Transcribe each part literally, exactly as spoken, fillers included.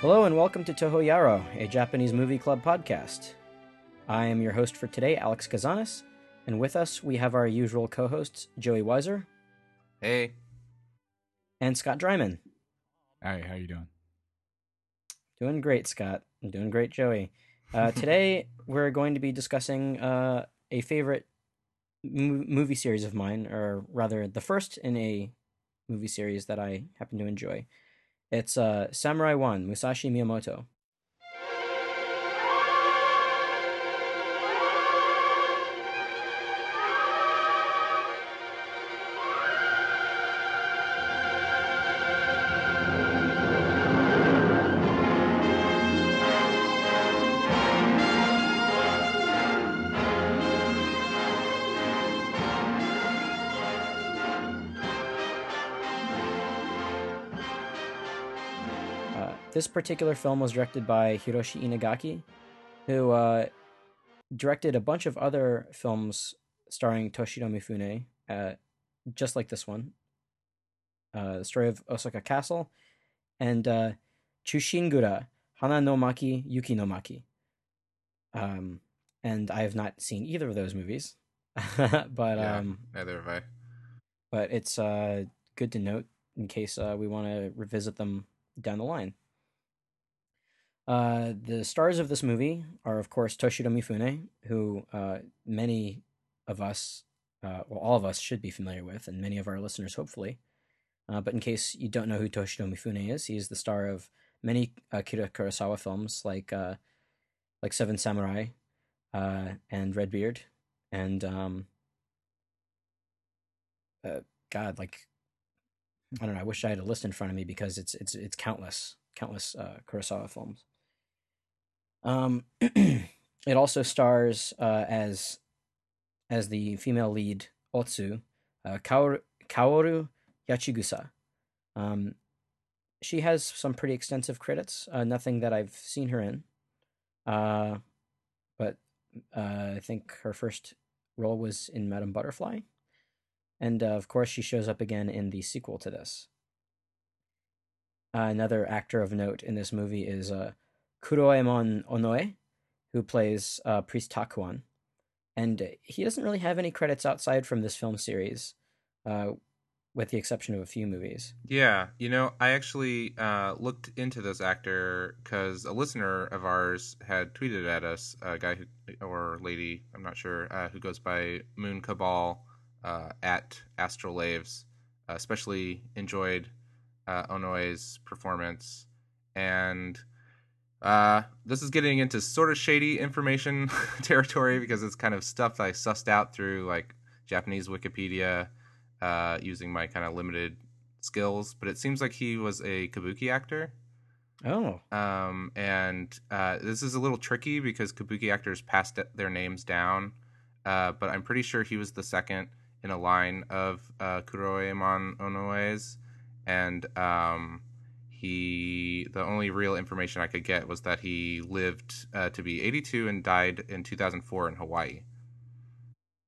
Hello and welcome to Toho Yaro, a Japanese movie club podcast. I am your host for today, Alex Kazanis, and with us we have our usual co-hosts, Joey Weiser. Hey. And Scott Dryman. Hi, how you doing? Doing great, Scott. I'm doing great, Joey. Uh, today we're going to be discussing uh, a favorite m- movie series of mine, or rather the first in a movie series that I happen to enjoy. It's uh, Samurai I, Musashi Miyamoto. This particular film was directed by Hiroshi Inagaki, who uh, directed a bunch of other films starring Toshiro Mifune, uh, just like this one, uh, The Story of Osaka Castle, and uh, Chushingura, Hana no Maki, Yuki no Maki. Um, and I have not seen either of those movies, but yeah, um, neither have I. But it's uh, good to note in case uh, we want to revisit them down the line. Uh, the stars of this movie are, of course, Toshiro Mifune, who uh, many of us, uh, well, all of us should be familiar with, and many of our listeners, hopefully. Uh, but in case you don't know who Toshiro Mifune is, he is the star of many Akira Kurosawa films, like uh, like Seven Samurai uh, and Red Beard, and um, uh, God, like I don't know. I wish I had a list in front of me because it's it's it's countless, countless uh, Kurosawa films. Um, it also stars uh, as as the female lead Otsu, uh, Kaoru, Kaoru Yachigusa. Um, she has some pretty extensive credits. Uh, nothing that I've seen her in, uh, but uh, I think her first role was in Madame Butterfly, and uh, of course she shows up again in the sequel to this. Uh, another actor of note in this movie is Uh, Kuroemon Onoe, who plays uh, Priest Takuan, and he doesn't really have any credits outside from this film series, uh, with the exception of a few movies. Yeah, you know, I actually uh, looked into this actor because a listener of ours had tweeted at us, a guy who, or lady, I'm not sure, uh, who goes by Moon Cabal uh, at Astrolaves, uh, especially enjoyed uh, Onoe's performance, and Uh, this is getting into sort of shady information territory because it's kind of stuff that I sussed out through like Japanese Wikipedia, uh, using my kind of limited skills. But it seems like he was a kabuki actor. Oh. Um, and uh, this is a little tricky because kabuki actors passed their names down. Uh, but I'm pretty sure he was the second in a line of uh, Kuroemon Onoe's, and um. He, the only real information I could get was that he lived uh, to be eighty-two and died in two thousand four in Hawaii.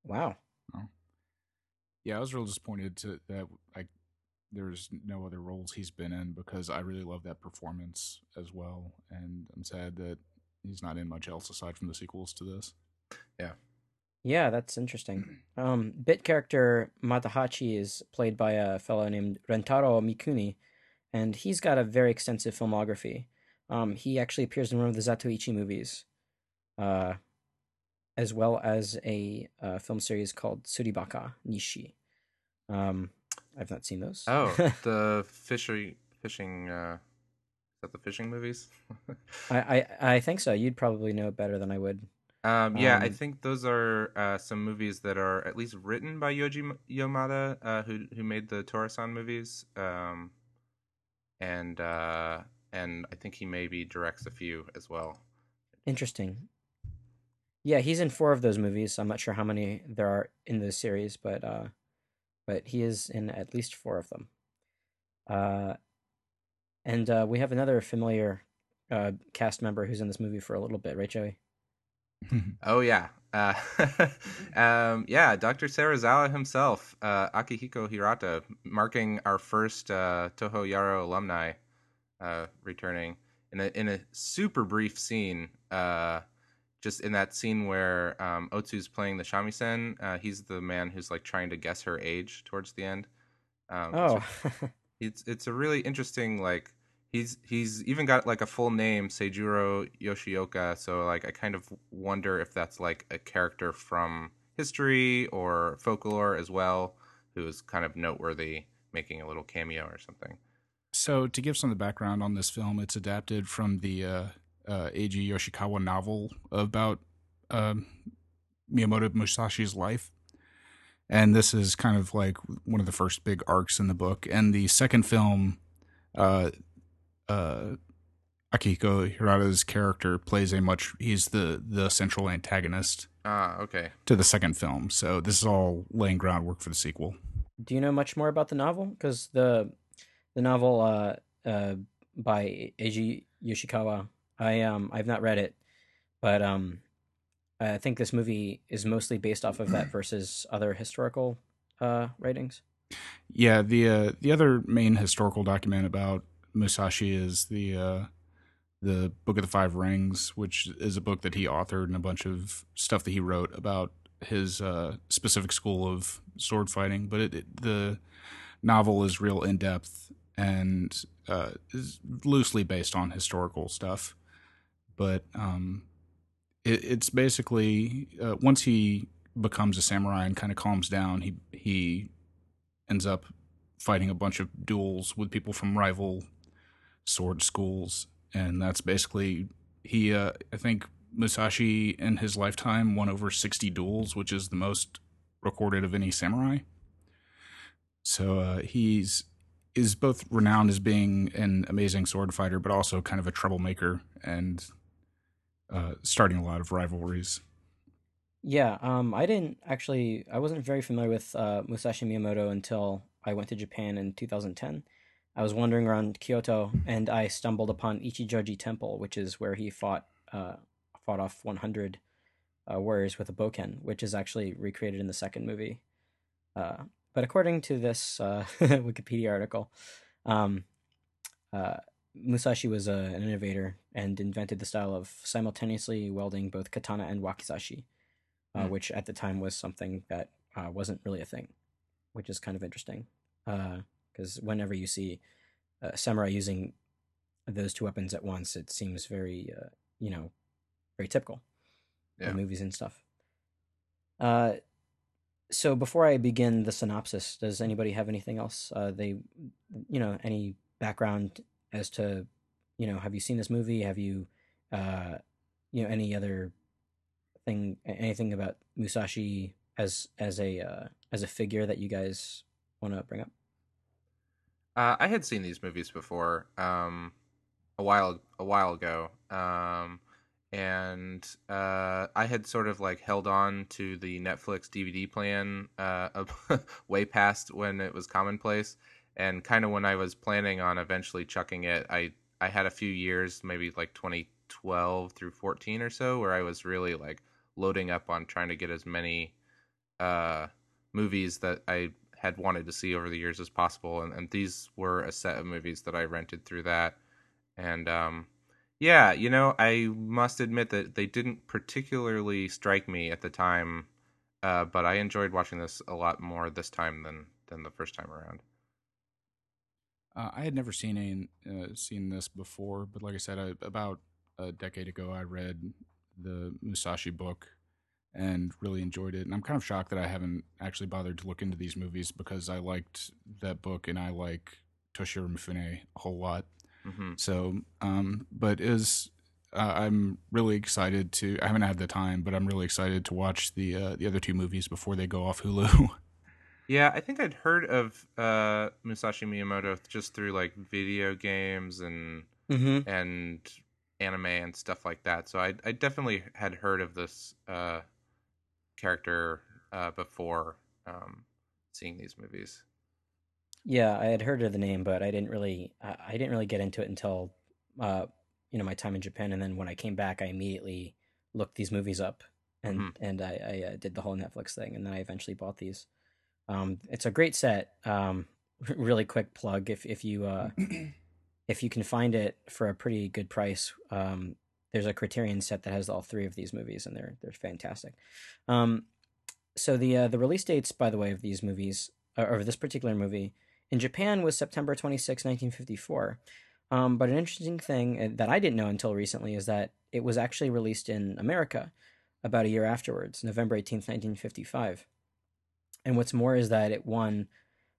Wow. Oh. Yeah, I was real disappointed to that. I, there's no other roles he's been in because I really love that performance as well. And I'm sad that he's not in much else aside from the sequels to this. Yeah. Yeah, that's interesting. Um, bit character Matahachi is played by a fellow named Rentaro Mikuni, and he's got a very extensive filmography. Um, he actually appears in one of the Zatoichi movies, uh, as well as a uh, film series called Tsuribaka Nisshi. Um, I've not seen those. Oh, the fishery, fishing, uh, is that the fishing movies? I, I, I think so. You'd probably know it better than I would. Um, yeah, um, I think those are uh, some movies that are at least written by Yoji Yamada, uh, who, who made the Torasan movies. Um And uh, and I think he maybe directs a few as well. Interesting. Yeah, he's in four of those movies. I'm not sure how many there are in the series, but uh, but he is in at least four of them. Uh, and uh, we have another familiar uh, cast member who's in this movie for a little bit, right, Joey? Oh yeah, uh, um, yeah. Doctor Serizawa himself, uh, Akihiko Hirata, marking our first uh, Toho Yaro alumni uh, returning, in a in a super brief scene, uh, just in that scene where um, Otsu's playing the shamisen. Uh, he's the man who's like trying to guess her age towards the end. Um, oh, so it's it's a really interesting like. He's he's even got like a full name, Seijuro Yoshioka, so like I kind of wonder if that's like a character from history or folklore as well, who is kind of noteworthy, making a little cameo or something. So to give some of the background on this film, it's adapted from the uh, uh, Eiji Yoshikawa novel about um, Miyamoto Musashi's life. And this is kind of like one of the first big arcs in the book. And the second film... Uh, Uh, Akihiko Hirata's character plays a much... He's the, the central antagonist. Ah, okay. To the second film. So this is all laying groundwork for the sequel. Do you know much more about the novel? Because the the novel uh, uh, by Eiji Yoshikawa, I, um, I've not read it, but um, I think this movie is mostly based off of that versus other historical uh, writings. Yeah, the uh, the other main historical document about Musashi is the uh, the Book of the Five Rings, which is a book that he authored and a bunch of stuff that he wrote about his uh, specific school of sword fighting. But it, it, the novel is real in depth and uh, is loosely based on historical stuff. But um, it, it's basically uh, once he becomes a samurai and kind of calms down, he he ends up fighting a bunch of duels with people from rival sword schools, and that's basically he uh I think Musashi in his lifetime won over sixty duels, which is the most recorded of any samurai. So uh he's is both renowned as being an amazing sword fighter but also kind of a troublemaker and uh starting a lot of rivalries. Yeah, um I didn't actually I wasn't very familiar with uh Musashi Miyamoto until I went to Japan in two thousand ten. I was wandering around Kyoto and I stumbled upon Ichijoji Temple, which is where he fought uh, fought off one hundred uh, warriors with a bokken, which is actually recreated in the second movie. Uh, but according to this uh, Wikipedia article, um, uh, Musashi was a, an innovator and invented the style of simultaneously welding both katana and wakizashi, uh, mm. which at the time was something that uh, wasn't really a thing. Which is kind of interesting, because uh, whenever you see a samurai using those two weapons at once, it seems very, uh, you know, very typical yeah. in movies and stuff. Uh, so before I begin the synopsis, does anybody have anything else? Uh, they, you know, any background as to, you know, have you seen this movie? Have you, uh, you know, any other thing, anything about Musashi as as a uh, as a figure that you guys want to bring up? Uh, I had seen these movies before um, a while a while ago, um, and uh, I had sort of like held on to the Netflix D V D plan uh, way past when it was commonplace, and kind of when I was planning on eventually chucking it, I I had a few years, maybe like twenty twelve through fourteen or so, where I was really like loading up on trying to get as many Uh, movies that I had wanted to see over the years as possible, and, and these were a set of movies that I rented through that. And um, yeah, you know, I must admit that they didn't particularly strike me at the time, uh, but I enjoyed watching this a lot more this time than than the first time around. Uh, I had never seen a, uh, seen this before, but like I said, I, about a decade ago, I read the Musashi book and really enjoyed it. And I'm kind of shocked that I haven't actually bothered to look into these movies, because I liked that book and I like Toshiro Mifune a whole lot. Mm-hmm. So, um, but is uh, I'm really excited to, I haven't had the time, but I'm really excited to watch the, uh, the other two movies before they go off Hulu. Yeah. I think I'd heard of, uh, Musashi Miyamoto just through like video games and, mm-hmm. and anime and stuff like that. So I, I definitely had heard of this, uh, character uh, before um, seeing these movies. Yeah, I had heard of the name, but I didn't really, I, I didn't really get into it until, uh, you know, my time in Japan. And then when I came back, I immediately looked these movies up, and mm-hmm. and I, I uh, did the whole Netflix thing, and then I eventually bought these. Um, it's a great set. Um, really quick plug: if if you uh, if you can find it for a pretty good price, um, there's a Criterion set that has all three of these movies, and they're they're fantastic. Um, so the uh, the release dates, by the way, of these movies, or of this particular movie, in Japan was September twenty-sixth, nineteen fifty-four. Um, but an interesting thing that I didn't know until recently is that it was actually released in America about a year afterwards, November eighteenth, nineteen fifty-five. And what's more is that it won,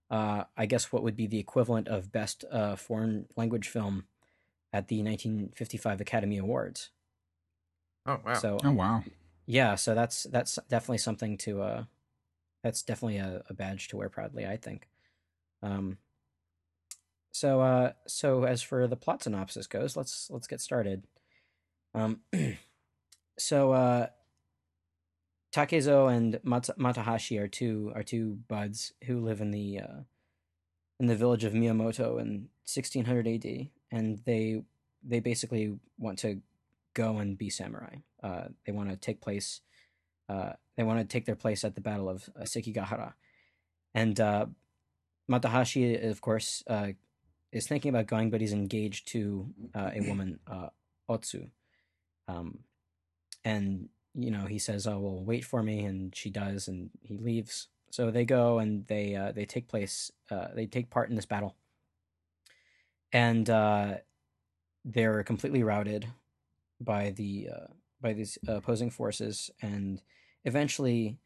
uh, I guess, what would be the equivalent of Best uh, Foreign Language Film at the nineteen fifty-five Academy Awards. Oh, wow. So, oh, wow. Yeah, so that's that's definitely something to, uh, that's definitely a, a badge to wear proudly, I think. Um. So, uh, so as for the plot synopsis goes, let's let's get started. Um, so, uh, Takezo and Mats- Matahashi are two are two buds who live in the uh, in the village of Miyamoto in sixteen hundred A D, and they they basically want to go and be samurai. Uh, they want to take place. Uh, they want to take their place at the Battle of uh, Sekigahara, and uh, Matahashi, of course, uh, is thinking about going, but he's engaged to uh, a woman, uh, Otsu. Um, and, you know, he says, oh, well, wait for me. And she does, and he leaves. So they go and they uh, they take place, uh, they take part in this battle. And uh, they're completely routed by the uh, by these uh, opposing forces, and eventually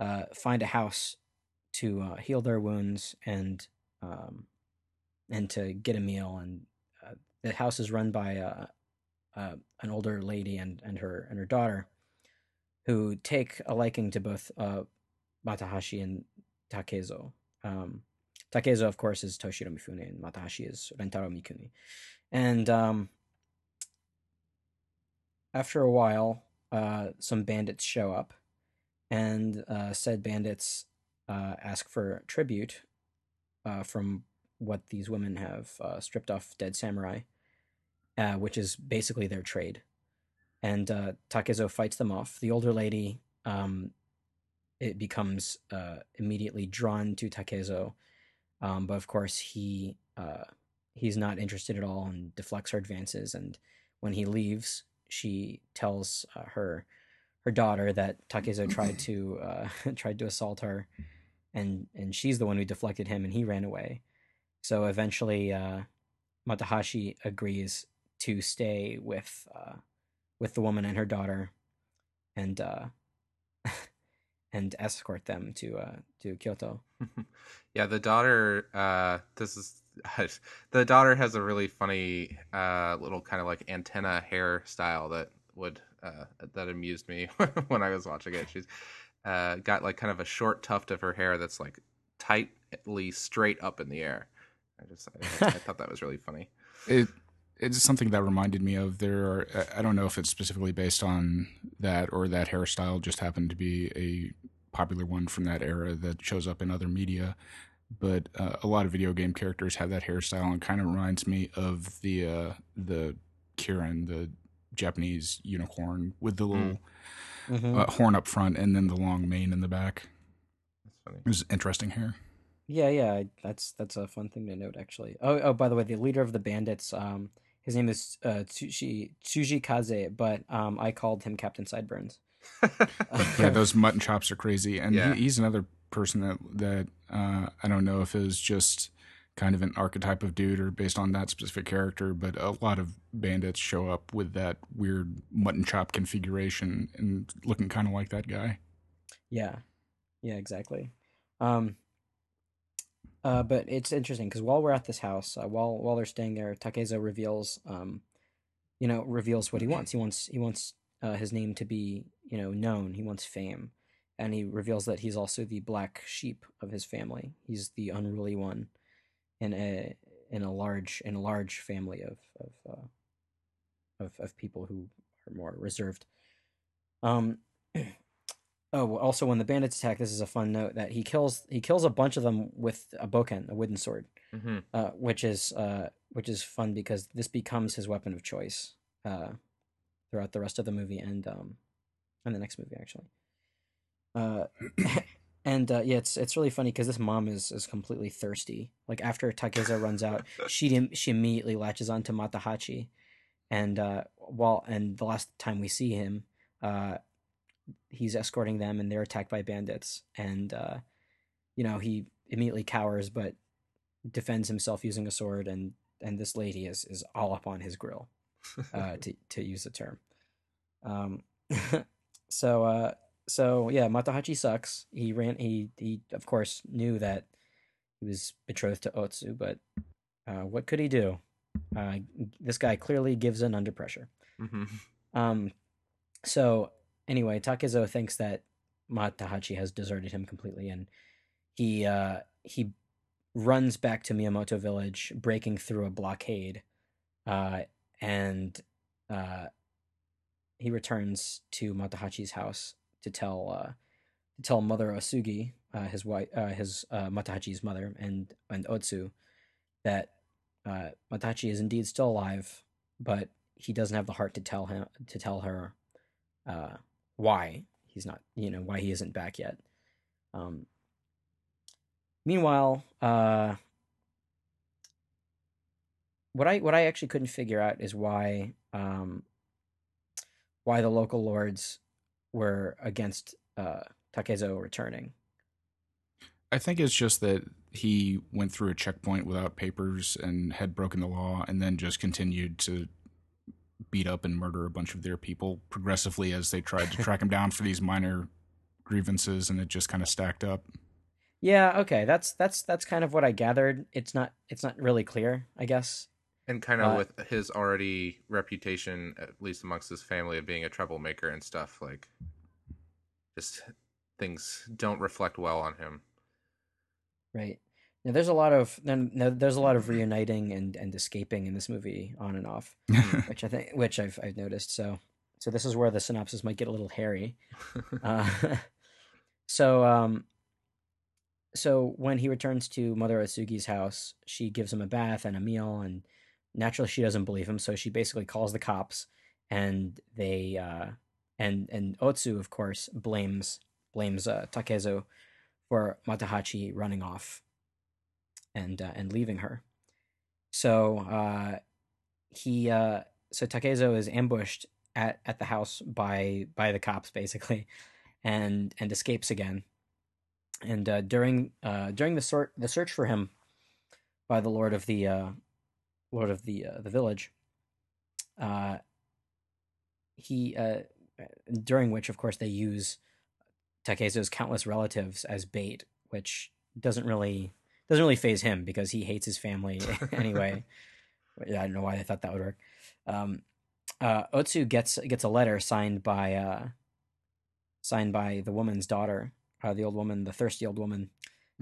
uh, find a house to uh, heal their wounds and um, and to get a meal. And uh, the house is run by uh, uh, an older lady and, and her and her daughter, who take a liking to both uh, Matahashi and Takezo. Um, Takezo, of course, is Toshiro Mifune, and Matahashi is Rentaro Mikuni. And um, after a while, uh, some bandits show up, and uh, said bandits Uh, ask for tribute uh, from what these women have uh, stripped off dead samurai, uh, which is basically their trade. And uh, Takezo fights them off. The older lady um, it becomes uh, immediately drawn to Takezo, um, but of course he uh, he's not interested at all and deflects her advances. And when he leaves, she tells uh, her her daughter that Takezo tried to uh, tried to assault her. And and she's the one who deflected him, and he ran away. So eventually, uh, Matahashi agrees to stay with uh, with the woman and her daughter, and uh, and escort them to uh, to Kyoto. Yeah, the daughter. Uh, this is the daughter has a really funny uh, little kind of like antenna hairstyle that would uh, that amused me when I was watching it. She's Uh, got like kind of a short tuft of her hair that's like tightly straight up in the air. I just I, I thought that was really funny. It it's something that reminded me of there. Are, I don't know if it's specifically based on that, or that hairstyle just happened to be a popular one from that era that shows up in other media. But uh, a lot of video game characters have that hairstyle, and kind of reminds me of the uh, the Kirin, the Japanese unicorn with the little. Mm. Mm-hmm. Uh, horn up front and then the long mane in the back. That's funny. It was interesting hair. Yeah, yeah, that's that's a fun thing to note, actually. Oh, oh, by the way, the leader of the bandits, um, his name is uh, Tsushi Tsujikaze, but um, I called him Captain Sideburns. Yeah, those mutton chops are crazy, and yeah. he, he's another person that that uh, I don't know if it was just kind of an archetype of dude or based on that specific character, but a lot of bandits show up with that weird mutton chop configuration and looking kind of like that guy. Yeah, yeah, exactly. Um, uh, but it's interesting because while we're at this house, uh, while while they're staying there, Takezo reveals, um, you know, reveals what he wants. He wants he wants uh, his name to be, you know, known. He wants fame, and he reveals that he's also the black sheep of his family. He's the unruly one in a in a large in a large family of of, uh, of of people who are more reserved. Um. Oh, also when the bandits attack, this is a fun note that he kills he kills a bunch of them with a bokken, a wooden sword, mm-hmm. uh, which is uh, which is fun because this becomes his weapon of choice uh, throughout the rest of the movie and um, and the next movie actually. Uh, And uh, yeah, it's it's really funny because this mom is, is completely thirsty. Like after Takeza runs out, she she immediately latches on to Matahachi, and uh, while and the last time we see him, uh, he's escorting them, and they're attacked by bandits. And uh, you know, he immediately cowers, but defends himself using a sword. And, and this lady is is all up on his grill, uh, to to use the term. Um, so. Uh, So yeah, Matahachi sucks. He ran. He he of course knew that he was betrothed to Otsu, but uh, what could he do? Uh, this guy clearly gives in under pressure. Mm-hmm. Um. So anyway, Takezo thinks that Matahachi has deserted him completely, and he uh, he runs back to Miyamoto Village, breaking through a blockade, uh, and uh, he returns to Matahachi's house to tell uh, to tell Mother Osugi, uh, his wife, uh, his uh, Matahachi's mother, and and Otsu, that uh, Matahachi is indeed still alive, but he doesn't have the heart to tell him to tell her uh, why he's not, you know, why he isn't back yet. Um, meanwhile, uh, what I what I actually couldn't figure out is why um, why the local lords were against uh, Takezo returning. I think it's just that he went through a checkpoint without papers and had broken the law, and then just continued to beat up and murder a bunch of their people progressively as they tried to track him down for these minor grievances, and it just kind of stacked up. Yeah, okay, that's that's that's kind of what I gathered. It's not it's not really clear, I guess. And kind of uh, with his already reputation, at least amongst his family, of being a troublemaker and stuff, like, just things don't reflect well on him. Right. Now there's a lot of now, there's a lot of reuniting and, and escaping in this movie, on and off, which I think which I've I've noticed. So so this is where the synopsis might get a little hairy. uh, so um. So when he returns to Mother Osugi's house, she gives him a bath and a meal, and naturally, she doesn't believe him, so she basically calls the cops, and they uh, and and Otsu, of course, blames blames uh, Takezo for Matahachi running off and uh, and leaving her. So uh, he uh, so Takezo is ambushed at, at the house by by the cops, basically, and and escapes again. And uh, during uh, during the sort the search for him by the Lord of the uh, Lord of the uh, the village, uh, he uh, during which, of course, they use Takezo's countless relatives as bait, which doesn't really doesn't really faze him because he hates his family anyway. I don't know why they thought that would work. Um, uh, Otsu gets gets a letter signed by uh, signed by the woman's daughter, uh, the old woman, the thirsty old woman,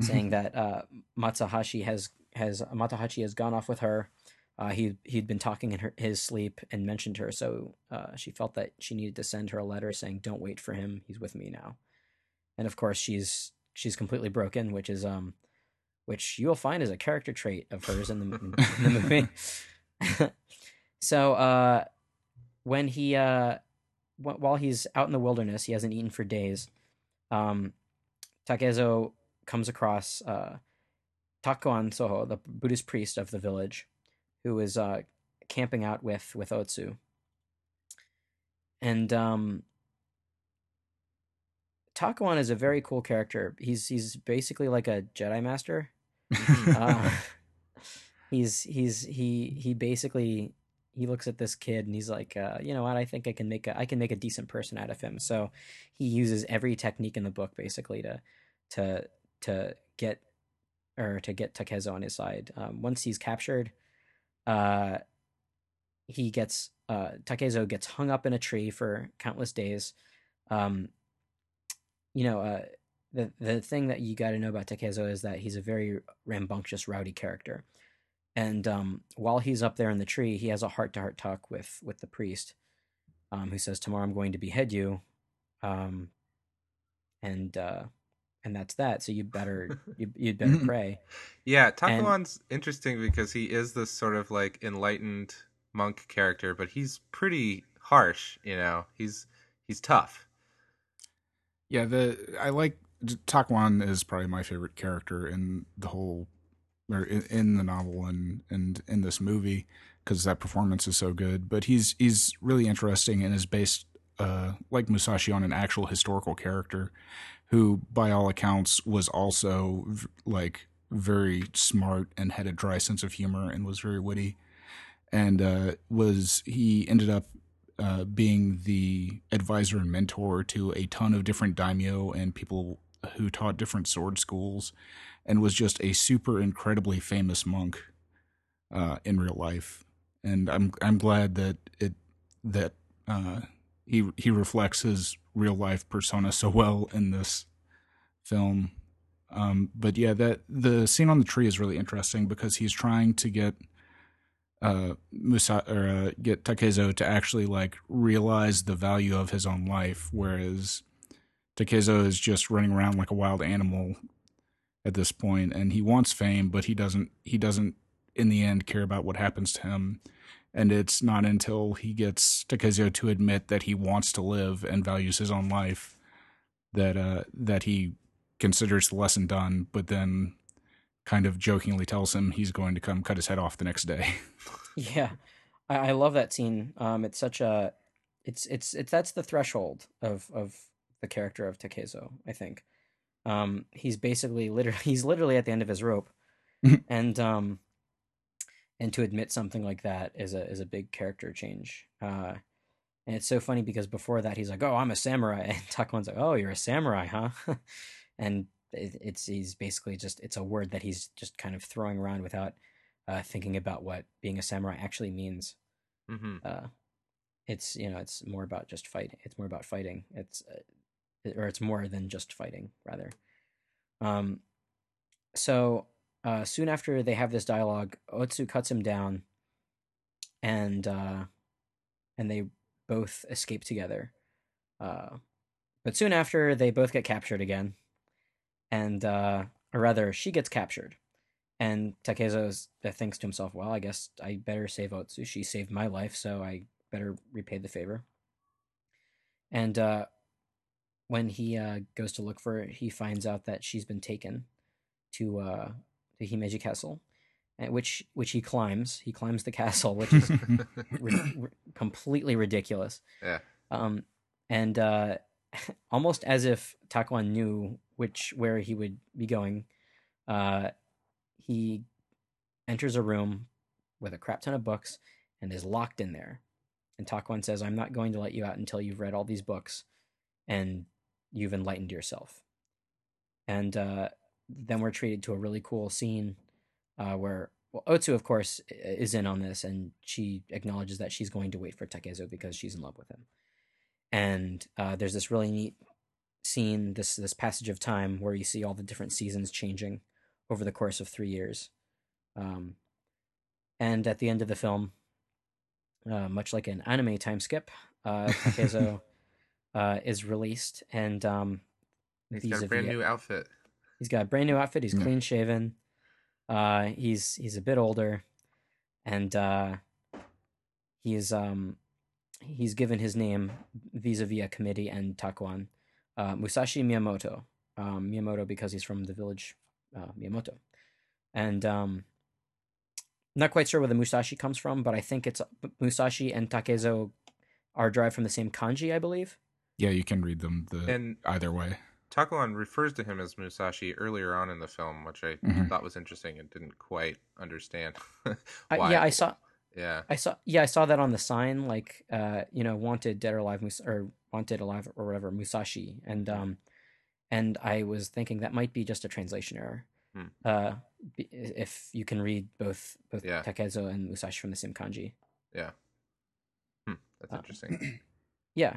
saying that uh, Matahachi has has Matahachi has gone off with her. Uh, he he'd been talking in her, his sleep and mentioned her, so uh, she felt that she needed to send her a letter saying, "Don't wait for him. He's with me now." And of course, she's she's completely broken, which is um, which you will find is a character trait of hers in the, in the movie. So uh, when he uh, w- while he's out in the wilderness, he hasn't eaten for days. Um, Takezo comes across uh, Takuan Soho, the Buddhist priest of the village, who is uh, camping out with, with Otsu. And um, Takuan is a very cool character. He's he's basically like a Jedi master. uh, he's he's he he basically he looks at this kid and he's like, uh, you know what? I think I can make a I can make a decent person out of him. So he uses every technique in the book basically to to to get or to get Takezo on his side. Um, once he's captured, Uh, he gets uh, Takezo gets hung up in a tree for countless days. Um, you know, uh, the the thing that you got to know about Takezo is that he's a very rambunctious, rowdy character. And um, while he's up there in the tree, he has a heart to heart talk with with the priest, um, who says, "Tomorrow I'm going to behead you," um, and uh, and that's that. So you better you, you'd better pray. Yeah, Takuan's interesting because he is this sort of like enlightened monk character, but he's pretty harsh. You know, he's he's tough. Yeah, the I like Takuan is probably my favorite character in the whole, or in, in the novel and and in this movie, because that performance is so good. But he's he's really interesting and is based uh, like Musashi on an actual historical character, who by all accounts was also like very smart and had a dry sense of humor and was very witty, and uh, was he ended up. Uh, being the advisor and mentor to a ton of different daimyo and people who taught different sword schools, and was just a super incredibly famous monk uh, in real life. And I'm I'm glad that it that uh, he he reflects his real life persona so well in this film. Um, but yeah, that the scene on the tree is really interesting because he's trying to get. Uh, Musa or uh, get Takezo to actually like realize the value of his own life, whereas Takezo is just running around like a wild animal at this point, and he wants fame, but he doesn't. He doesn't in the end care about what happens to him, and it's not until he gets Takezo to admit that he wants to live and values his own life that uh, that he considers the lesson done. But then. Kind of jokingly tells him he's going to come cut his head off the next day. Yeah. I, I love that scene. Um, it's such a, it's, it's, it's, that's the threshold of, of the character of Takezo, I think. Um, he's basically literally, he's literally at the end of his rope. and, um, and to admit something like that is a, is a big character change. Uh, and it's so funny because before that he's like, oh, I'm a samurai. And Takuan's like, oh, you're a samurai, huh? and, It's he's basically just it's a word that he's just kind of throwing around without uh, thinking about what being a samurai actually means. Mm-hmm. Uh, it's you know it's more about just fight. It's more about fighting. It's uh, or it's more than just fighting rather. Um, so uh, soon after they have this dialogue, Otsu cuts him down, and uh, and they both escape together. Uh, but soon after they both get captured again. And, uh, or rather, she gets captured. And Takezo thinks to himself, well, I guess I better save Otsu. She saved my life, so I better repay the favor. And uh, when he uh, goes to look for her, he finds out that she's been taken to uh, to Himeji Castle, which which he climbs. He climbs the castle, which is ri- ri- completely ridiculous. Yeah. Um, and uh, almost as if Takuan knew... which where he would be going, uh, he enters a room with a crap ton of books and is locked in there. And Takuan says, I'm not going to let you out until you've read all these books and you've enlightened yourself. And uh, then we're treated to a really cool scene uh, where, well, Otsu, of course, is in on this, and she acknowledges that she's going to wait for Takezo because she's in love with him. And uh, there's this really neat scene, this this passage of time where you see all the different seasons changing over the course of three years. Um, and at the end of the film, uh, much like an anime time skip, uh, Takezo uh, is released. And um, he's got a brand new outfit. He's got a brand new outfit. He's yeah. clean shaven. Uh, he's he's a bit older. And uh, he's, um, he's given his name vis-a-vis a committee and Takuan. Uh, Musashi Miyamoto, um, Miyamoto because he's from the village uh, Miyamoto, and um, not quite sure where the Musashi comes from, but I think it's Musashi and Takezo are derived from the same kanji, I believe. Yeah, you can read them the and either way. Takuan refers to him as Musashi earlier on in the film, which I mm-hmm. thought was interesting and didn't quite understand. Why. I, yeah, I saw. Yeah, I saw. Yeah, I saw that on the sign, like uh, you know, wanted dead or alive, Mus- or. Wanted alive or whatever Musashi, and um, and I was thinking that might be just a translation error. Hmm. Uh, if you can read both both yeah. Takezo and Musashi from the same kanji. Yeah, hmm. That's um, interesting. Yeah,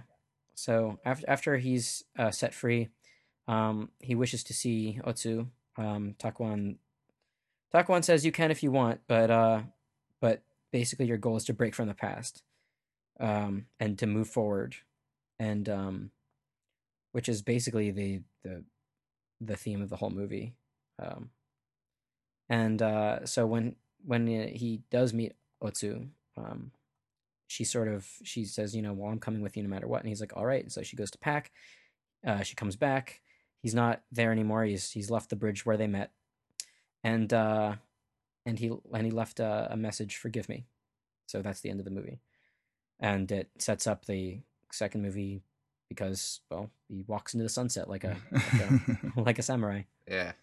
so after after he's uh, set free, um, he wishes to see Otsu. Um, Takuan Takuan says you can if you want, but uh, but basically your goal is to break from the past, um, and to move forward. And um, which is basically the, the the theme of the whole movie. Um, and uh, so when when he does meet Otsu, um, she sort of she says, you know, well, I'm coming with you no matter what. And he's like, all right. And so she goes to pack. Uh, she comes back. He's not there anymore. He's he's left the bridge where they met, and uh, and he and he left a, a message. Forgive me. So that's the end of the movie, and it sets up the second movie because, well, he walks into the sunset like a like a, like a samurai. Yeah.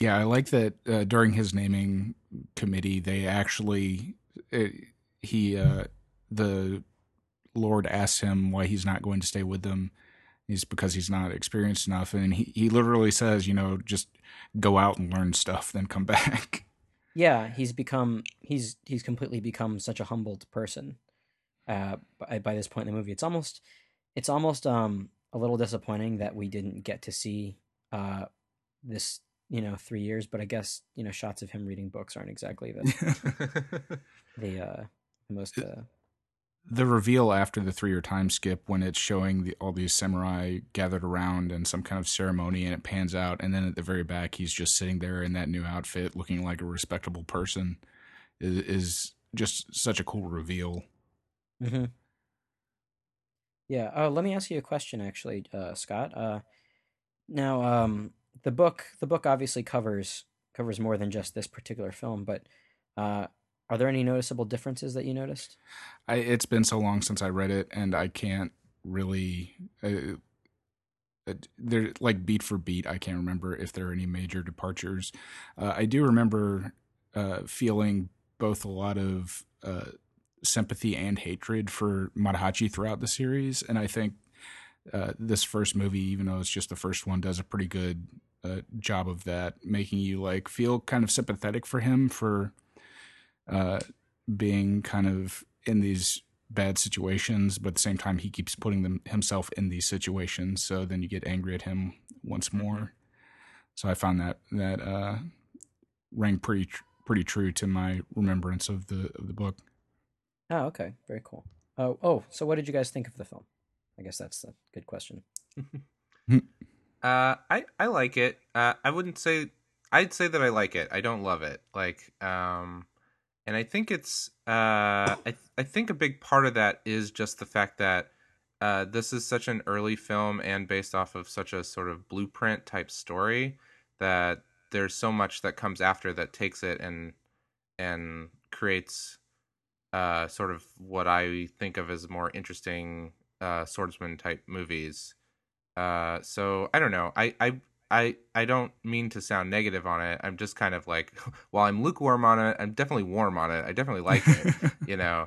Yeah, I like that uh, during his naming committee, they actually it, he uh, the Lord asks him why he's not going to stay with them. It's because he's not experienced enough, and he, he literally says, you know, just go out and learn stuff, then come back. Yeah, he's become he's he's completely become such a humbled person uh, by, by this point in the movie. It's almost it's almost um, a little disappointing that we didn't get to see uh, this. You know, three years, but I guess, you know, shots of him reading books aren't exactly the the, uh, the most. Uh... The reveal after the three-year time skip, when it's showing the, all these samurai gathered around and some kind of ceremony, and it pans out, and then at the very back, he's just sitting there in that new outfit, looking like a respectable person, is, is just such a cool reveal. Mm-hmm. Yeah. Oh, let me ask you a question, actually, uh, Scott. Uh, now, um. The book, the book obviously covers covers more than just this particular film. But uh, are there any noticeable differences that you noticed? I, it's been so long since I read it, and I can't really, uh, there like beat for beat, I can't remember if there are any major departures. Uh, I do remember uh, feeling both a lot of uh, sympathy and hatred for Madahachi throughout the series, and I think uh, this first movie, even though it's just the first one, does a pretty good uh, job of that, making you like feel kind of sympathetic for him for uh, being kind of in these bad situations, but at the same time he keeps putting them, himself in these situations, so then you get angry at him once more. So I found that that uh, rang pretty pretty true to my remembrance of the of the book. Oh, okay, very cool. Oh, oh, so what did you guys think of the film? I guess that's a good question. uh, I I like it. Uh, I wouldn't say I'd say that I like it. I don't love it. Like, um, and I think it's uh, I th- I think a big part of that is just the fact that uh, this is such an early film and based off of such a sort of blueprint type story that there's so much that comes after that takes it and and creates uh, sort of what I think of as more interesting. Uh, swordsman type movies. Uh, so I don't know. I, I I I don't mean to sound negative on it. I'm just kind of like, while I'm lukewarm on it, I'm definitely warm on it. I definitely like it. you know,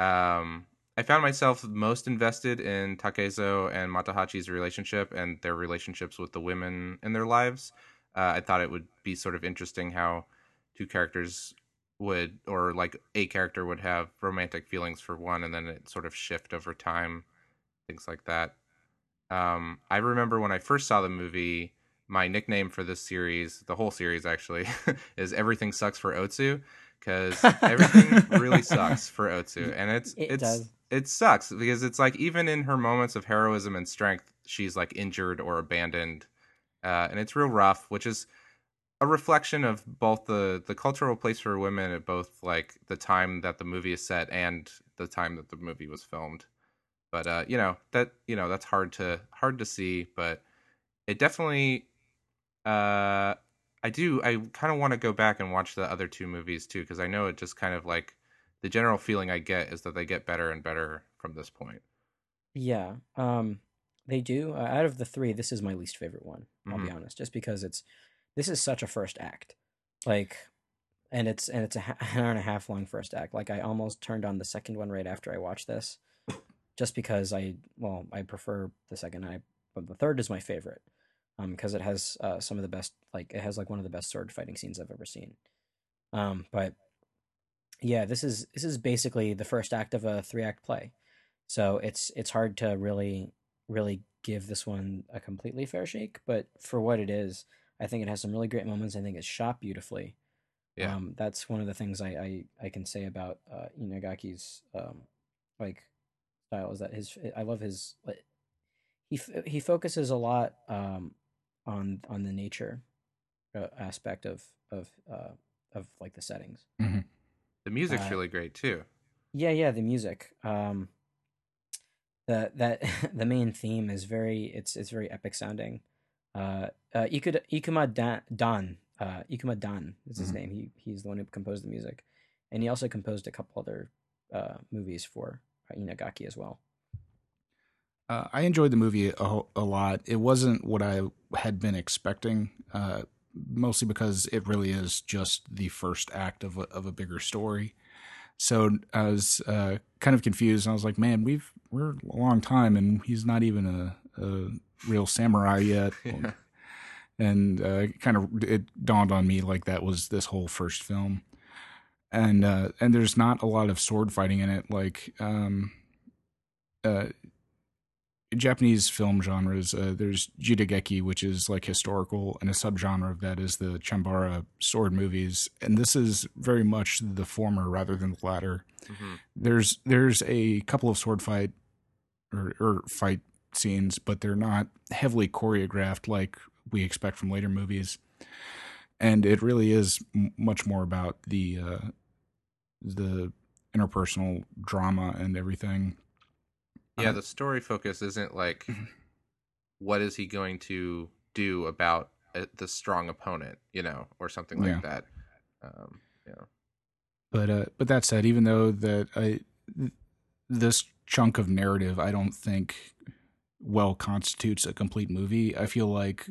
um, I found myself most invested in Takezo and Matahachi's relationship and their relationships with the women in their lives. Uh, I thought it would be sort of interesting how two characters would, or like a character would have romantic feelings for one, and then it sort of shift over time. Things like that. Um, I remember when I first saw the movie, my nickname for this series, the whole series actually, is Everything Sucks for Otsu, because everything really sucks for Otsu. And it's, it it's, does. It sucks because it's like, even in her moments of heroism and strength, she's like injured or abandoned. Uh, and it's real rough, which is a reflection of both the, the cultural place for women at both like the time that the movie is set and the time that the movie was filmed. But uh, you know that you know that's hard to hard to see, but it definitely. Uh, I do. I kind of want to go back and watch the other two movies too, because I know it just kind of like the general feeling I get is that they get better and better from this point. Yeah, um, they do. Uh, out of the three, this is my least favorite one. I'll mm-hmm. be honest, just because it's this is such a first act, like, and it's and it's a ha- an hour and a half long first act. Like I almost turned on the second one right after I watched this. Just because I, well, I prefer the second, I, but the third is my favorite, um, because it has uh, some of the best, like, it has, like, one of the best sword fighting scenes I've ever seen. Um, but, yeah, this is this is basically the first act of a three-act play, so it's it's hard to really, really give this one a completely fair shake, but for what it is, I think it has some really great moments. I think it's shot beautifully. Yeah. Um, that's one of the things I, I, I can say about uh, Inagaki's, um, like, is that his I love his he he focuses a lot um on on the nature uh, aspect of of uh of like the settings. Mm-hmm. The music's uh, really great too. Yeah yeah the music um the that the main theme is very it's it's very epic sounding. Uh, uh, Ikuma Dan, Dan uh, Ikuma Dan is his mm-hmm. name. He he's the one who composed the music, and he also composed a couple other uh, movies for Inagaki as well. Uh, I enjoyed the movie a, a lot. It wasn't what I had been expecting, uh, mostly because it really is just the first act of a, of a bigger story. So I was uh, kind of confused, and I was like, "Man, we've we're a long time, and he's not even a, a real samurai yet." yeah. And uh, it kind of it dawned on me like that was this whole first film, and uh, and there's not a lot of sword fighting in it. Like um, uh, Japanese film genres, uh, there's judageki, which is like historical, and a subgenre of that is the chambara sword movies, and this is very much the former rather than the latter. Mm-hmm. There's there's a couple of sword fight or, or fight scenes, but they're not heavily choreographed like we expect from later movies, and it really is m- much more about the uh, the interpersonal drama and everything. Yeah, the story focus isn't like what is he going to do about a, the strong opponent, you know, or something yeah. like that. Um, yeah. But uh, but that said, even though that I this chunk of narrative, I don't think well constitutes a complete movie. I feel like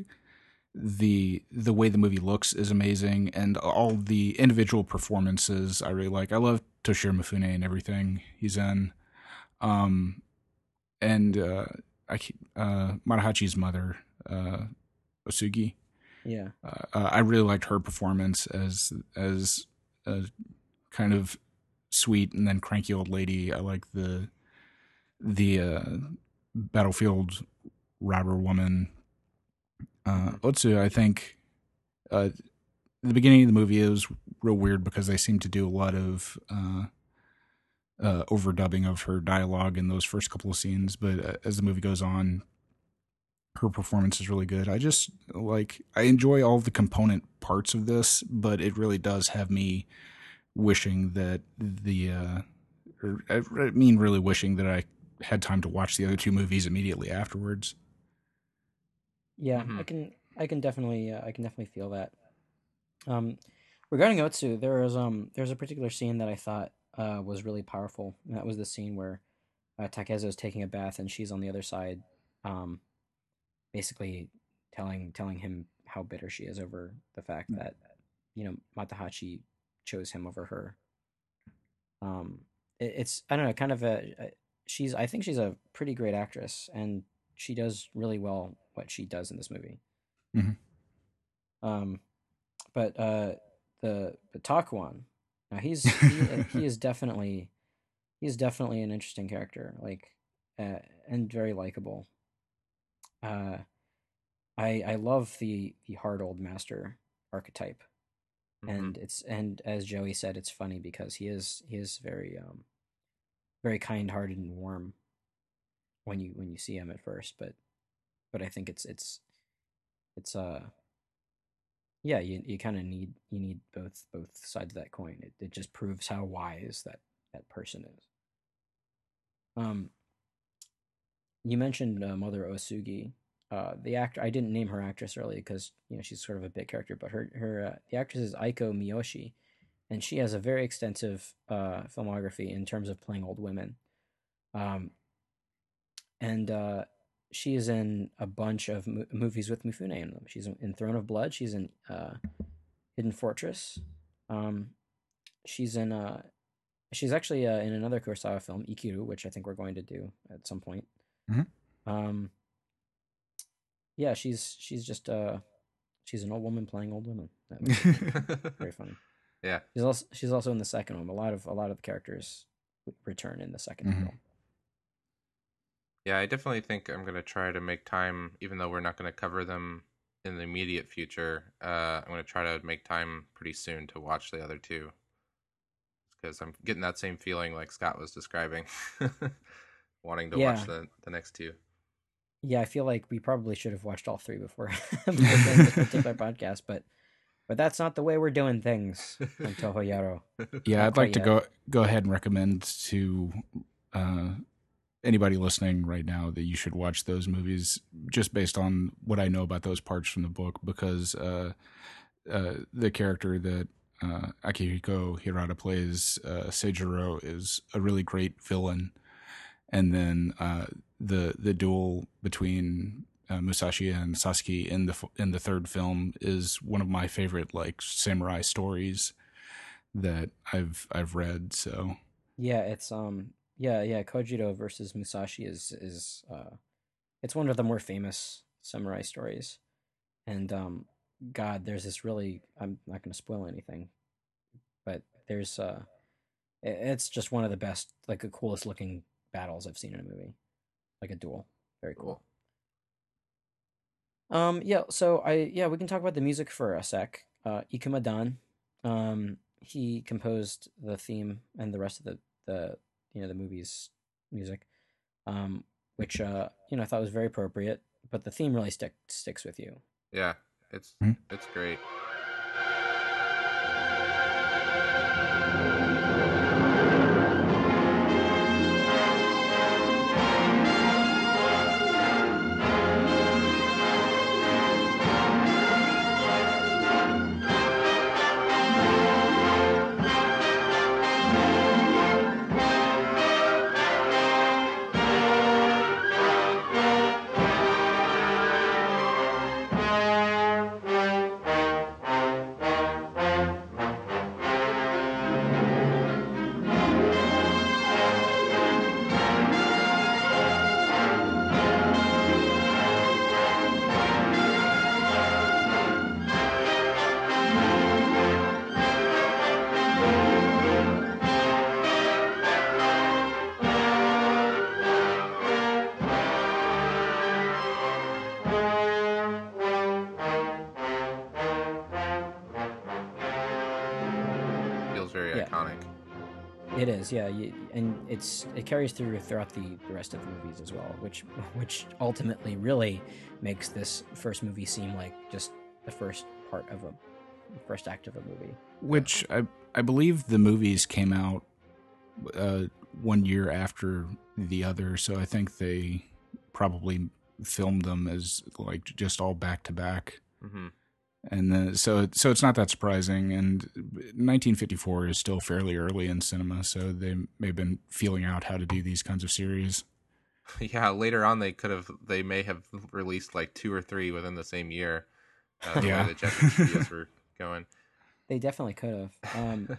the the way the movie looks is amazing, and all the individual performances I really like. I love Toshiro Mifune and everything he's in. Um. And uh, I, uh, Marahachi's mother, uh, Osugi. Yeah, uh, I really liked her performance as as a kind of sweet and then cranky old lady. I like the the uh, battlefield robber woman. Uh, Otsu, I think uh, the beginning of the movie is real weird because they seem to do a lot of. Uh, Uh, overdubbing of her dialogue in those first couple of scenes, but uh, as the movie goes on, her performance is really good. I just like I enjoy all the component parts of this, but it really does have me wishing that the uh, or I mean really wishing that I had time to watch the other two movies immediately afterwards. Yeah, mm-hmm. I can I can definitely uh, I can definitely feel that. Um, regarding Otsu, there is um there's a particular scene that I thought. Uh, was really powerful. And that was the scene where uh, Takezo is taking a bath and she's on the other side, um, basically telling telling him how bitter she is over the fact mm-hmm. that, you know, Matahachi chose him over her. Um, it, it's I don't know, kind of a, a she's I think she's a pretty great actress, and she does really well what she does in this movie. Mm-hmm. Um, but uh, the the Takuan. Now he's he, he is definitely he is definitely an interesting character, like uh, and very likable. Uh, I I love the, the hard old master archetype, mm-hmm. and it's and as Joey said, it's funny because he is he is very um very kind-hearted and warm when you when you see him at first, but but I think it's it's it's uh. Yeah, you you kind of need you need both both sides of that coin. It it just proves how wise that, that person is. Um, you mentioned uh, Mother Osugi, uh, the actor. I didn't name her actress early because you know she's sort of a bit character, but her her uh, the actress is Aiko Miyoshi, and she has a very extensive uh, filmography in terms of playing old women. Um, and uh. She is in a bunch of mo- movies with Mifune in them. She's in Throne of Blood. She's in uh, Hidden Fortress. Um, she's in. Uh, she's actually uh, in another Kurosawa film, Ikiru, which I think we're going to do at some point. Mm-hmm. Um, yeah, she's she's just uh, she's an old woman playing old women. That was very funny. Yeah, she's also she's also in the second one. A lot of a lot of the characters return in the second mm-hmm. film. Yeah, I definitely think I'm going to try to make time, even though we're not going to cover them in the immediate future, uh, I'm going to try to make time pretty soon to watch the other two. Because I'm getting that same feeling like Scott was describing, wanting to yeah. watch the, the next two. Yeah, I feel like we probably should have watched all three before, before this particular podcast, but but that's not the way we're doing things on Toho Yaro. Yeah, I'd like to go, go ahead and recommend to... Uh, anybody listening right now that you should watch those movies just based on what I know about those parts from the book, because uh, uh, the character that uh, Akihiko Hirata plays, uh, Seijuro, is a really great villain. And then uh, the the duel between uh, Musashi and Sasuke in the in the third film is one of my favorite like samurai stories that I've I've read. So yeah, it's um. Yeah, yeah, Kojiro versus Musashi is is uh, it's one of the more famous samurai stories, and um, God, there's this really. I'm not going to spoil anything, but there's uh, it's just one of the best, like the coolest looking battles I've seen in a movie, like a duel. Very cool. Um, yeah, so I yeah we can talk about the music for a sec. Uh, Ikuma Dan, um, he composed the theme and the rest of the the. you know, the movie's music, um, which, uh, you know, I thought was very appropriate, but the theme really stick, sticks with you. Yeah, it's mm-hmm. it's great. It is, yeah, you, and it's it carries through throughout the, the rest of the movies as well, which which ultimately really makes this first movie seem like just the first part of a first act of a movie. Which I I believe the movies came out uh, one year after the other, so I think they probably filmed them as like just all back to back. Mm-hmm. And then, so, so it's not that surprising. And nineteen fifty-four is still fairly early in cinema, so they may have been feeling out how to do these kinds of series. Yeah, later on they could have, they may have released like two or three within the same year. Uh, yeah, the Japanese studios were going. They definitely could have. Um,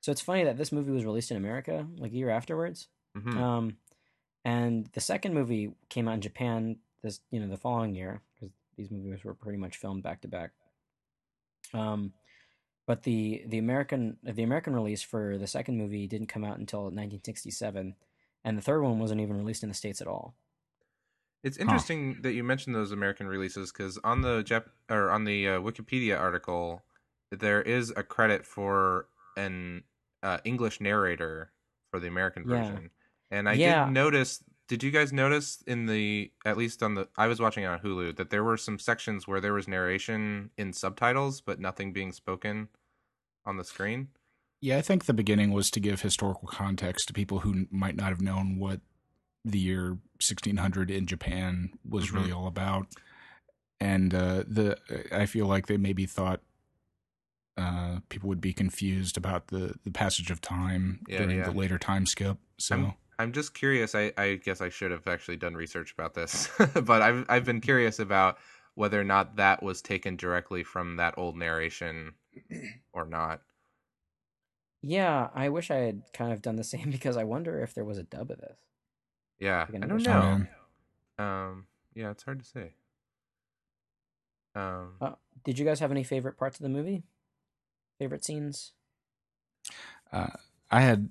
so it's funny that this movie was released in America like a year afterwards, mm-hmm. um, and the second movie came out in Japan this, you know, the following year. These movies were pretty much filmed back to back. Um, but the the American the American release for the second movie didn't come out until nineteen sixty-seven, and the third one wasn't even released in the States at all. It's interesting huh. that you mentioned those American releases, because on the Jap- or on the uh, Wikipedia article, there is a credit for an uh, English narrator for the American version, yeah. and I yeah. did notice. Did you guys notice in the, at least on the, I was watching on Hulu, that there were some sections where there was narration in subtitles, but nothing being spoken on the screen? Yeah, I think the beginning was to give historical context to people who might not have known what the year sixteen hundred in Japan was mm-hmm. really all about. And uh, the I feel like they maybe thought uh, people would be confused about the, the passage of time yeah, during yeah. the later time skip, so... I'm- I'm just curious. I, I guess I should have actually done research about this, but I've I've been curious about whether or not that was taken directly from that old narration or not. Yeah, I wish I had kind of done the same, because I wonder if there was a dub of this. Yeah, like I don't know. Um, um, yeah, it's hard to say. Um, uh, did you guys have any favorite parts of the movie? Favorite scenes? Uh. I had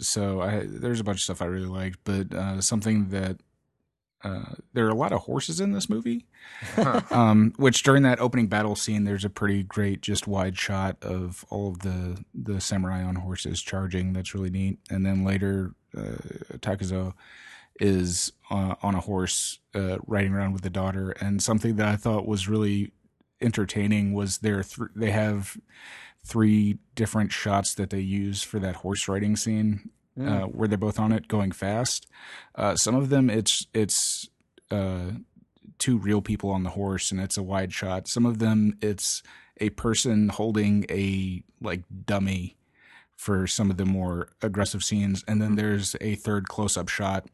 so I there's a bunch of stuff I really liked, but uh, something that uh, there are a lot of horses in this movie, um, which during that opening battle scene, there's a pretty great just wide shot of all of the the samurai on horses charging. That's really neat. And then later, uh, Takazo is uh, on a horse uh, riding around with the daughter. And something that I thought was really entertaining was their th- they have. Three different shots that they use for that horse riding scene, mm. uh, where they're both on it going fast. Uh, some of them, it's it's uh, two real people on the horse, and it's a wide shot. Some of them, it's a person holding a like dummy for some of the more aggressive scenes. And then there's a third close-up shot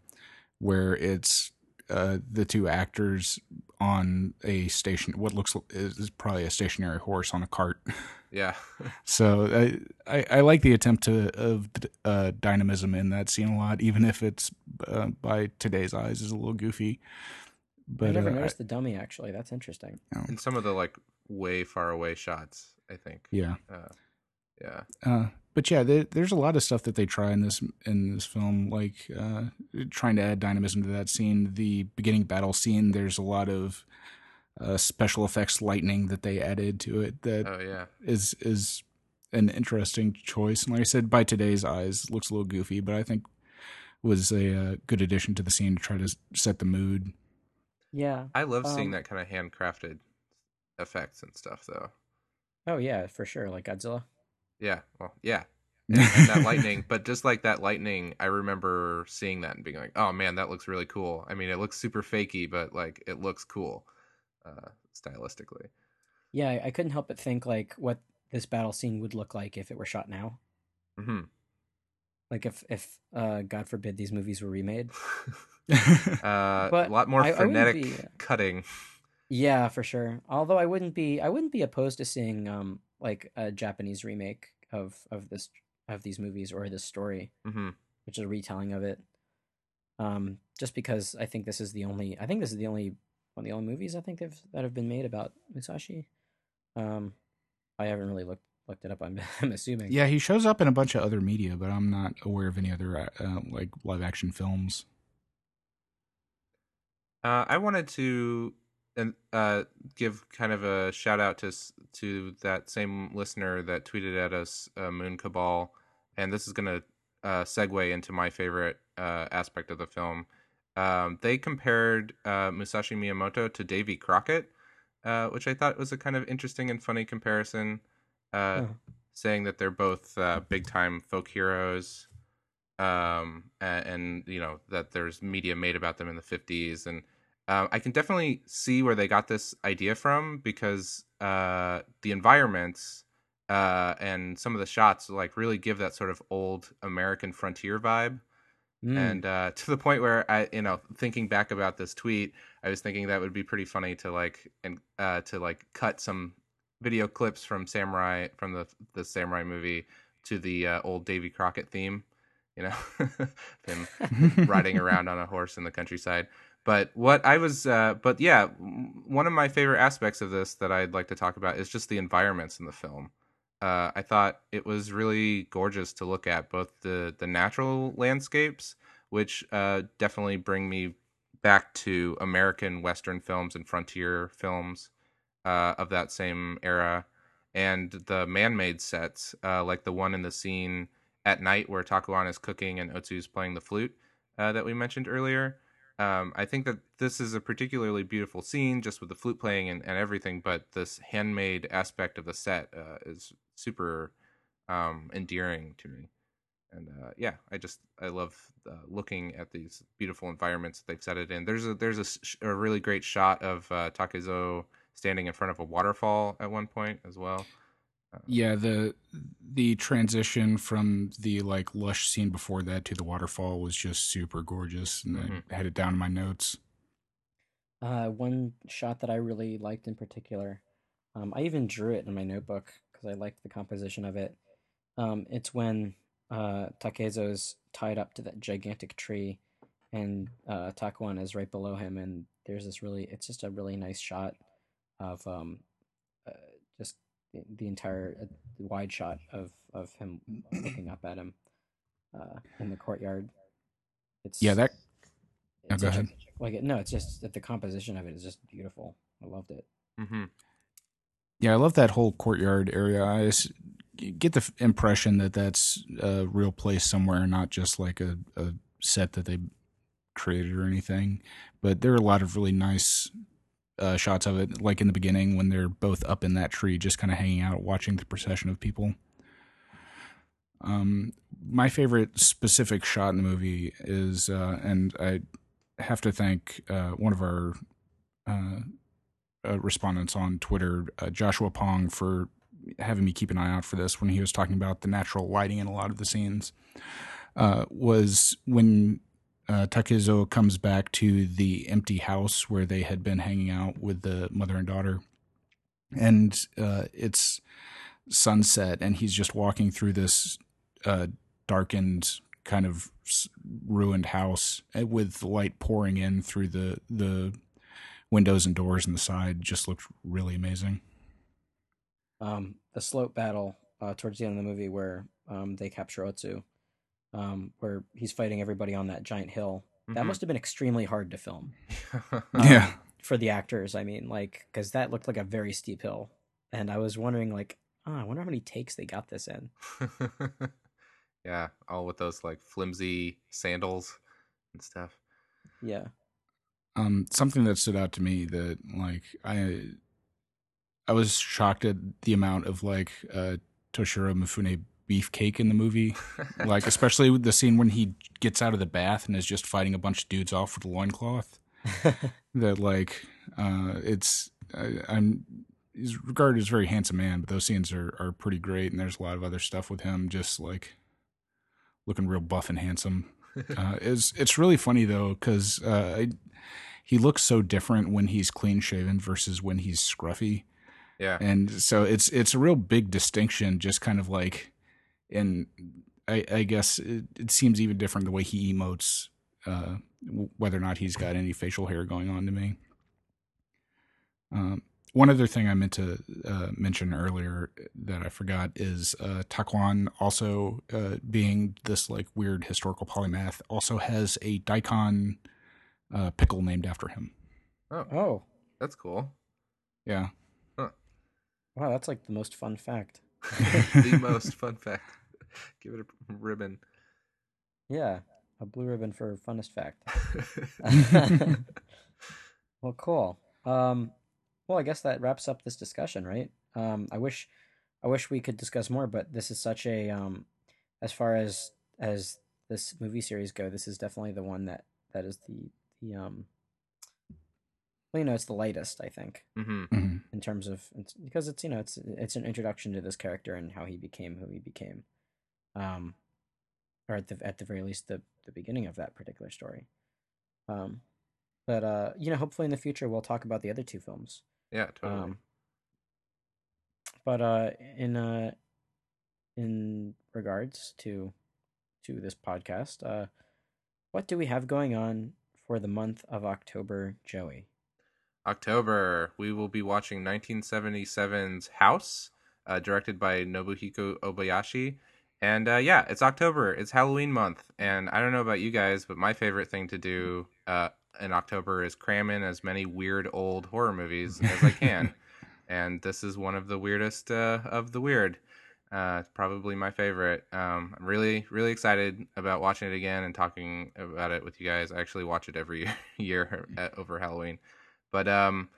where it's uh, the two actors on a station, what looks is probably a stationary horse on a cart. Yeah. So I, I I like the attempt to of uh, dynamism in that scene a lot, even if it's uh, by today's eyes is a little goofy. But I never uh, noticed I, the dummy actually. That's interesting. Um, and some of the like way far away shots, I think. Yeah. Uh, yeah. Uh, But yeah, there, there's a lot of stuff that they try in this in this film, like uh, trying to add dynamism to that scene. The beginning battle scene, there's a lot of uh, special effects lightning that they added to it. That oh, yeah. is is an interesting choice. And like I said, by today's eyes, looks a little goofy, but I think was a uh, good addition to the scene to try to set the mood. Yeah, I love um, seeing that kind of handcrafted effects and stuff, though. Oh yeah, for sure, like Godzilla. Yeah, well, yeah, and, and that lightning, but just like that lightning, I remember seeing that and being like, oh man, that looks really cool. I mean, it looks super fakey, but like it looks cool uh, stylistically. Yeah, I couldn't help but think like what this battle scene would look like if it were shot now. Mm-hmm. Like if, if uh, God forbid, these movies were remade. uh, but a lot more I, frenetic I wouldn't be, cutting. Yeah, for sure. Although I wouldn't be, I wouldn't be opposed to seeing... Um, like a Japanese remake of, of this of these movies or this story, mm-hmm. which is a retelling of it. Um, just because I think this is the only I think this is the only one of the only movies I think they've that have been made about Musashi. Um, I haven't really looked looked it up. I'm I'm assuming. Yeah, he shows up in a bunch of other media, but I'm not aware of any other uh, like live action films. Uh, I wanted to. And uh, give kind of a shout out to to that same listener that tweeted at us, uh, Moon Cabal, and this is going to uh, segue into my favorite uh, aspect of the film. Um, they compared uh, Musashi Miyamoto to Davy Crockett, uh, which I thought was a kind of interesting and funny comparison, uh, oh. saying that they're both uh, big time folk heroes, um, and, and you know that there's media made about them in the fifties and. Um, I can definitely see where they got this idea from because uh, the environments uh, and some of the shots like really give that sort of old American frontier vibe. Mm. And uh, to the point where I, you know, thinking back about this tweet, I was thinking that would be pretty funny to like and uh, to like cut some video clips from Samurai from the the Samurai movie to the uh, old Davy Crockett theme, you know, him riding around on a horse in the countryside. But what I was, uh, but yeah, one of my favorite aspects of this that I'd like to talk about is just the environments in the film. Uh, I thought it was really gorgeous to look at, both the, the natural landscapes, which uh, definitely bring me back to American Western films and frontier films uh, of that same era, and the man-made sets, uh, like the one in the scene at night where Takuan is cooking and Otsu's playing the flute uh, that we mentioned earlier. Um, I think that this is a particularly beautiful scene just with the flute playing and, and everything, but this handmade aspect of the set uh, is super um, endearing to me. And uh, yeah, I just, I love uh, looking at these beautiful environments that they've set it in. There's a, there's a, sh- a really great shot of uh, Takezo standing in front of a waterfall at one point as well. Uh, yeah, the the transition from the like lush scene before that to the waterfall was just super gorgeous, and mm-hmm. I had it down in my notes. Uh, one shot that I really liked in particular, um, I even drew it in my notebook because I liked the composition of it. Um, it's when uh, Takezo's tied up to that gigantic tree, and uh, Takuan is right below him, and there's this really, it's just a really nice shot of um, uh, just. the entire uh, wide shot of, of him looking up at him uh, in the courtyard. It's, yeah, that... Oh, it's go ahead. Like, no, it's just that the composition of it is just beautiful. I loved it. Mm-hmm. Yeah, I love that whole courtyard area. I get the impression that that's a real place somewhere, not just like a, a set that they created or anything. But there are a lot of really nice... Uh, shots of it, like in the beginning when they're both up in that tree just kind of hanging out watching the procession of people. Um, my favorite specific shot in the movie is, uh, and I have to thank uh, one of our uh, uh, respondents on Twitter, uh, Joshua Pong, for having me keep an eye out for this when he was talking about the natural lighting in a lot of the scenes, uh, was when uh, Takezo comes back to the empty house where they had been hanging out with the mother and daughter. And uh, it's sunset, and he's just walking through this uh, darkened kind of ruined house with the light pouring in through the, the windows and doors and the side. Just looked really amazing. Um, the slope battle uh, towards the end of the movie where um, they capture Otsu, um, where he's fighting everybody on that giant hill. Mm-hmm. That must have been extremely hard to film. um, yeah. For the actors, I mean, like, because that looked like a very steep hill. And I was wondering, like, oh, I wonder how many takes they got this in. Yeah, all with those, like, flimsy sandals and stuff. Yeah. Um, something that stood out to me that, like, I... I was shocked at the amount of, like, uh, Toshiro Mifune beefcake in the movie. Like, especially with the scene when he gets out of the bath and is just fighting a bunch of dudes off with a loincloth. That, like, uh, it's... I, I'm... He's regarded as a very handsome man, but those scenes are, are pretty great, and there's a lot of other stuff with him just, like, looking real buff and handsome. Uh, it's, it's really funny, though, because uh, he looks so different when he's clean-shaven versus when he's scruffy. Yeah. And so it's it's a real big distinction, just kind of like, and I, I guess it, it seems even different the way he emotes, uh, whether or not he's got any facial hair going on to me. Um, one other thing I meant to uh, mention earlier that I forgot is uh, Takuan also uh, being this like weird historical polymath also has a daikon uh, pickle named after him. Oh, oh, that's cool. Yeah. Wow, that's like the most fun fact. The most fun fact. Give it a ribbon. Yeah, a blue ribbon for funnest fact. Well, cool. Um, well, I guess that wraps up this discussion, right? Um, I wish, I wish we could discuss more, but this is such a, um, as far as as this movie series go, this is definitely the one that that is the the um. Well, you know, it's the lightest, I think, mm-hmm. Mm-hmm. in terms of it's, because it's, you know, it's it's an introduction to this character and how he became who he became, um, or at the at the very least the the beginning of that particular story. Um, but uh, you know, hopefully in the future we'll talk about the other two films. Yeah, totally. Um, but uh, in uh, in regards to to this podcast, uh, what do we have going on for the month of October, Joey? October, we will be watching nineteen seventy-seven's House, uh, directed by Nobuhiko Obayashi. And uh, yeah, it's October. It's Halloween month. And I don't know about you guys, but my favorite thing to do uh, in October is cram in as many weird old horror movies as I can. And this is one of the weirdest uh, of the weird. Uh, it's probably my favorite. Um, I'm really, really excited about watching it again and talking about it with you guys. I actually watch it every year at, over Halloween. But, um,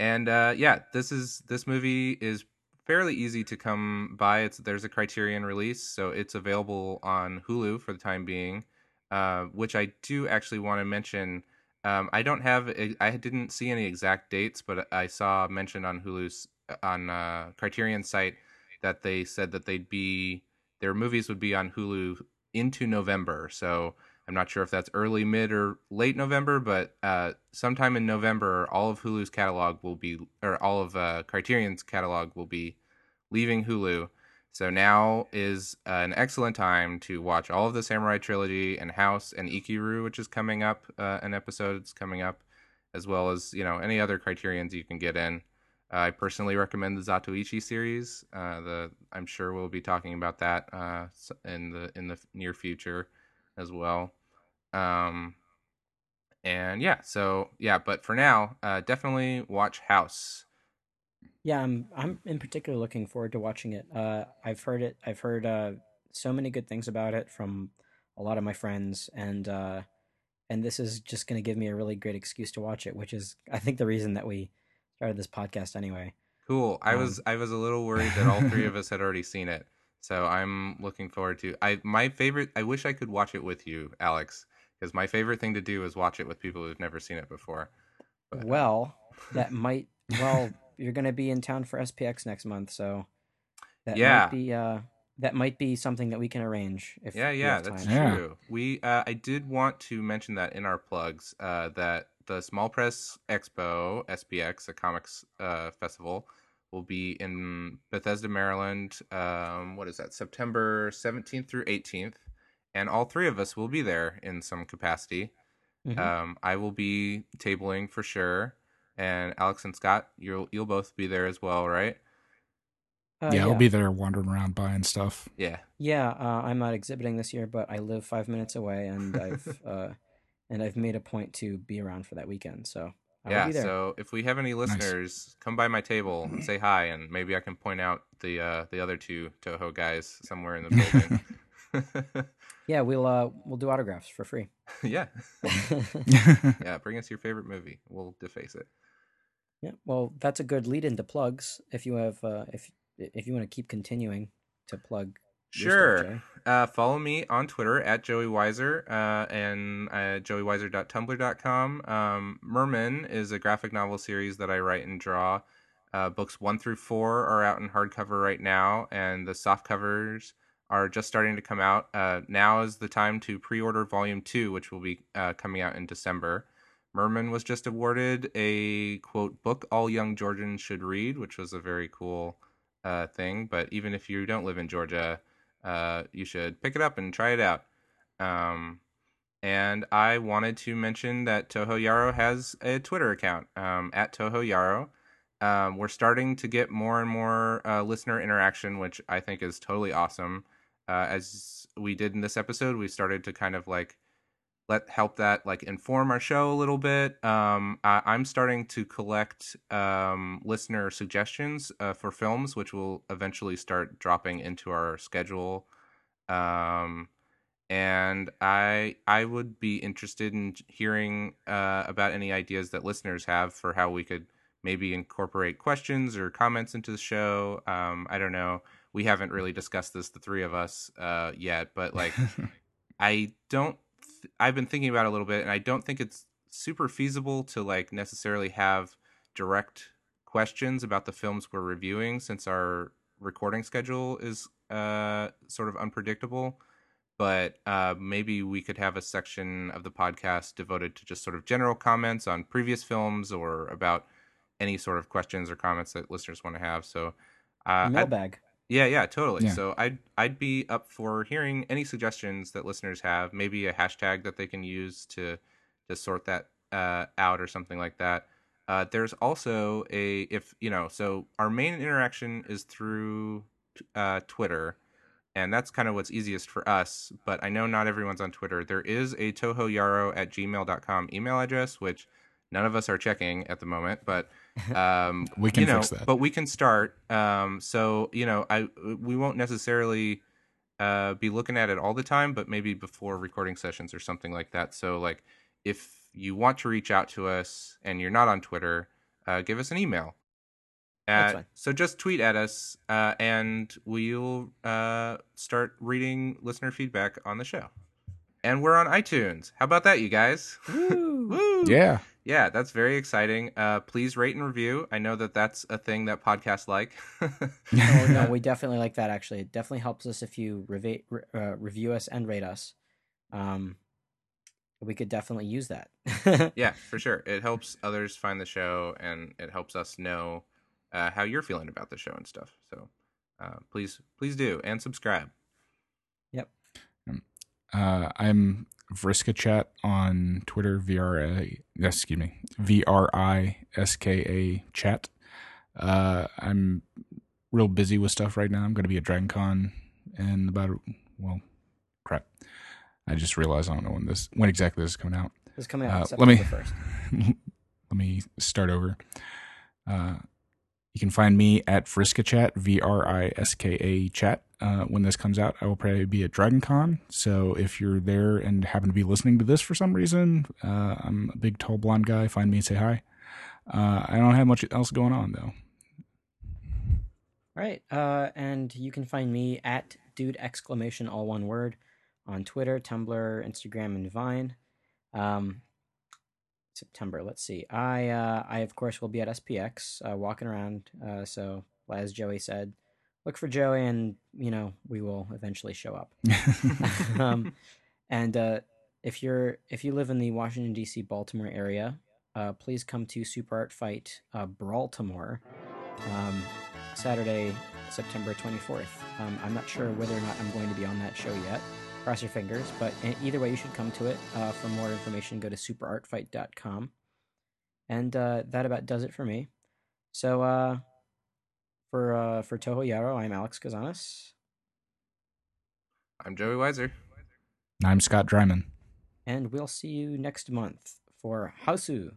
and, uh, yeah, this is, this movie is fairly easy to come by. It's, there's a Criterion release, so it's available on Hulu for the time being, uh, which I do actually want to mention. Um, I don't have, I didn't see any exact dates, but I saw mentioned on Hulu's, on, uh, Criterion site that they said that they'd be, their movies would be on Hulu into November. So, I'm not sure if that's early, mid, or late November, but uh, sometime in November, all of Hulu's catalog will be, or all of uh, Criterion's catalog will be leaving Hulu. So now is uh, an excellent time to watch all of the Samurai Trilogy and House and Ikiru, which is coming up, uh, an episode's coming up, as well as, you know, any other Criterions you can get in. Uh, I personally recommend the Zatoichi series. Uh, the I'm sure we'll be talking about that uh, in the in the near future as well. Um, and yeah, so yeah, but for now, uh, definitely watch House. Yeah. I'm, I'm in particular looking forward to watching it. Uh, I've heard it, I've heard, uh, so many good things about it from a lot of my friends, and, uh, and this is just going to give me a really great excuse to watch it, which is, I think, the reason that we started this podcast anyway. Cool. I um, was, I was a little worried that all three of us had already seen it. So I'm looking forward to I my favorite. I wish I could watch it with you, Alex, because my favorite thing to do is watch it with people who've never seen it before. But, well, that might. Well, you're going to be in town for S P X next month, so that yeah. might be uh, that might be something that we can arrange. If yeah, yeah, that's yeah. true. We uh, I did want to mention that in our plugs uh, that the Small Press Expo S P X, a comics uh, festival, will be in Bethesda, Maryland. Um, what is that? September seventeenth through eighteenth, and all three of us will be there in some capacity. Mm-hmm. Um, I will be tabling for sure, and Alex and Scott, you'll you'll both be there as well, right? Uh, yeah, yeah, I'll be there wandering around buying stuff. Yeah, yeah. Uh, I'm not exhibiting this year, but I live five minutes away, and I've uh, and I've made a point to be around for that weekend, so. I yeah, so if we have any listeners, nice. Come by my table and say hi, and maybe I can point out the uh, the other two Toho guys somewhere in the building. Yeah, we'll uh, we'll do autographs for free. Yeah, yeah. Bring us your favorite movie. We'll deface it. Yeah, well, that's a good lead into plugs. If you have, uh, if if you want to keep continuing to plug. Sure. Uh, follow me on Twitter at Joey Weiser uh, and uh, joey weiser dot tumblr dot com. Um, Merman is a graphic novel series that I write and draw. Uh, books one through four are out in hardcover right now, and the soft covers are just starting to come out. Uh, now is the time to pre-order Volume two, which will be uh, coming out in December. Merman was just awarded a, quote, book all young Georgians should read, which was a very cool uh, thing. But even if you don't live in Georgia... Uh, you should pick it up and try it out. Um, and I wanted to mention that Toho Yaro has a Twitter account, um, at Toho Yaro. Um, we're starting to get more and more uh, listener interaction, which I think is totally awesome. Uh, as we did in this episode, we started to kind of like let help that like inform our show a little bit. Um, I, I'm starting to collect um, listener suggestions uh, for films, which will eventually start dropping into our schedule. Um, and I I would be interested in hearing uh, about any ideas that listeners have for how we could maybe incorporate questions or comments into the show. Um, I don't know. We haven't really discussed this, the three of us, uh, yet, but like I don't. I've been thinking about it a little bit, and I don't think it's super feasible to like necessarily have direct questions about the films we're reviewing, since our recording schedule is uh, sort of unpredictable. But uh, maybe we could have a section of the podcast devoted to just sort of general comments on previous films or about any sort of questions or comments that listeners want to have. So uh, mailbag. Yeah, yeah, totally. Yeah. So I'd, I'd be up for hearing any suggestions that listeners have, maybe a hashtag that they can use to, to sort that uh, out or something like that. Uh, there's also a, if, you know, so our main interaction is through uh, Twitter, and that's kind of what's easiest for us, but I know not everyone's on Twitter. There is a tohoyaro at gmail dot com email address, which none of us are checking at the moment, but um, we can you know, fix that. But we can start. Um, so you know, I we won't necessarily uh, be looking at it all the time, but maybe before recording sessions or something like that. So like, if you want to reach out to us and you're not on Twitter, uh, give us an email. At, That's fine. So just tweet at us, uh, and we'll uh, start reading listener feedback on the show. And we're on iTunes. How about that, you guys? Woo! Woo! Yeah. Yeah, that's very exciting. Uh, please rate and review. I know that that's a thing that podcasts like. Oh, no, we definitely like that, actually. It definitely helps us if you reva- re- uh, review us and rate us. Um, we could definitely use that. Yeah, for sure. It helps others find the show, and it helps us know uh, how you're feeling about the show and stuff. So uh, please, please do. And subscribe. Yep. Uh, I'm Vriska Chat on Twitter, V R A, excuse me, V R I S K A Chat. Uh, I'm real busy with stuff right now. I'm going to be at Dragon Con in about, well, crap. I just realized I don't know when this, when exactly this is coming out. It's coming out uh, September first. Let me, let me start over. Uh, you can find me at Vriska Chat, V R I S K A Chat. Uh, when this comes out, I will probably be at Dragon Con. So if you're there and happen to be listening to this for some reason, uh, I'm a big, tall, blonde guy. Find me and say hi. Uh, I don't have much else going on, though. All right. Uh, and you can find me at dude exclamation, all one word, on Twitter, Tumblr, Instagram, and Vine. Um, September. Let's see. I, uh, I of course will be at S P X, uh, walking around. Uh, so as Joey said, look for Joey and, you know, we will eventually show up. um, and, uh, if you're, if you live in the Washington D C, Baltimore area, uh, please come to Super Art Fight, uh, Brawltamore, um, Saturday, September twenty-fourth. Um, I'm not sure whether or not I'm going to be on that show yet. Cross your fingers, but either way, you should come to it. Uh, for more information, go to super art fight dot com. And uh, that about does it for me. So uh, for uh, for Toho Yaro, I'm Alex Kazanis. I'm Joey Weiser. I'm Scott Dryman. And we'll see you next month for Hausu.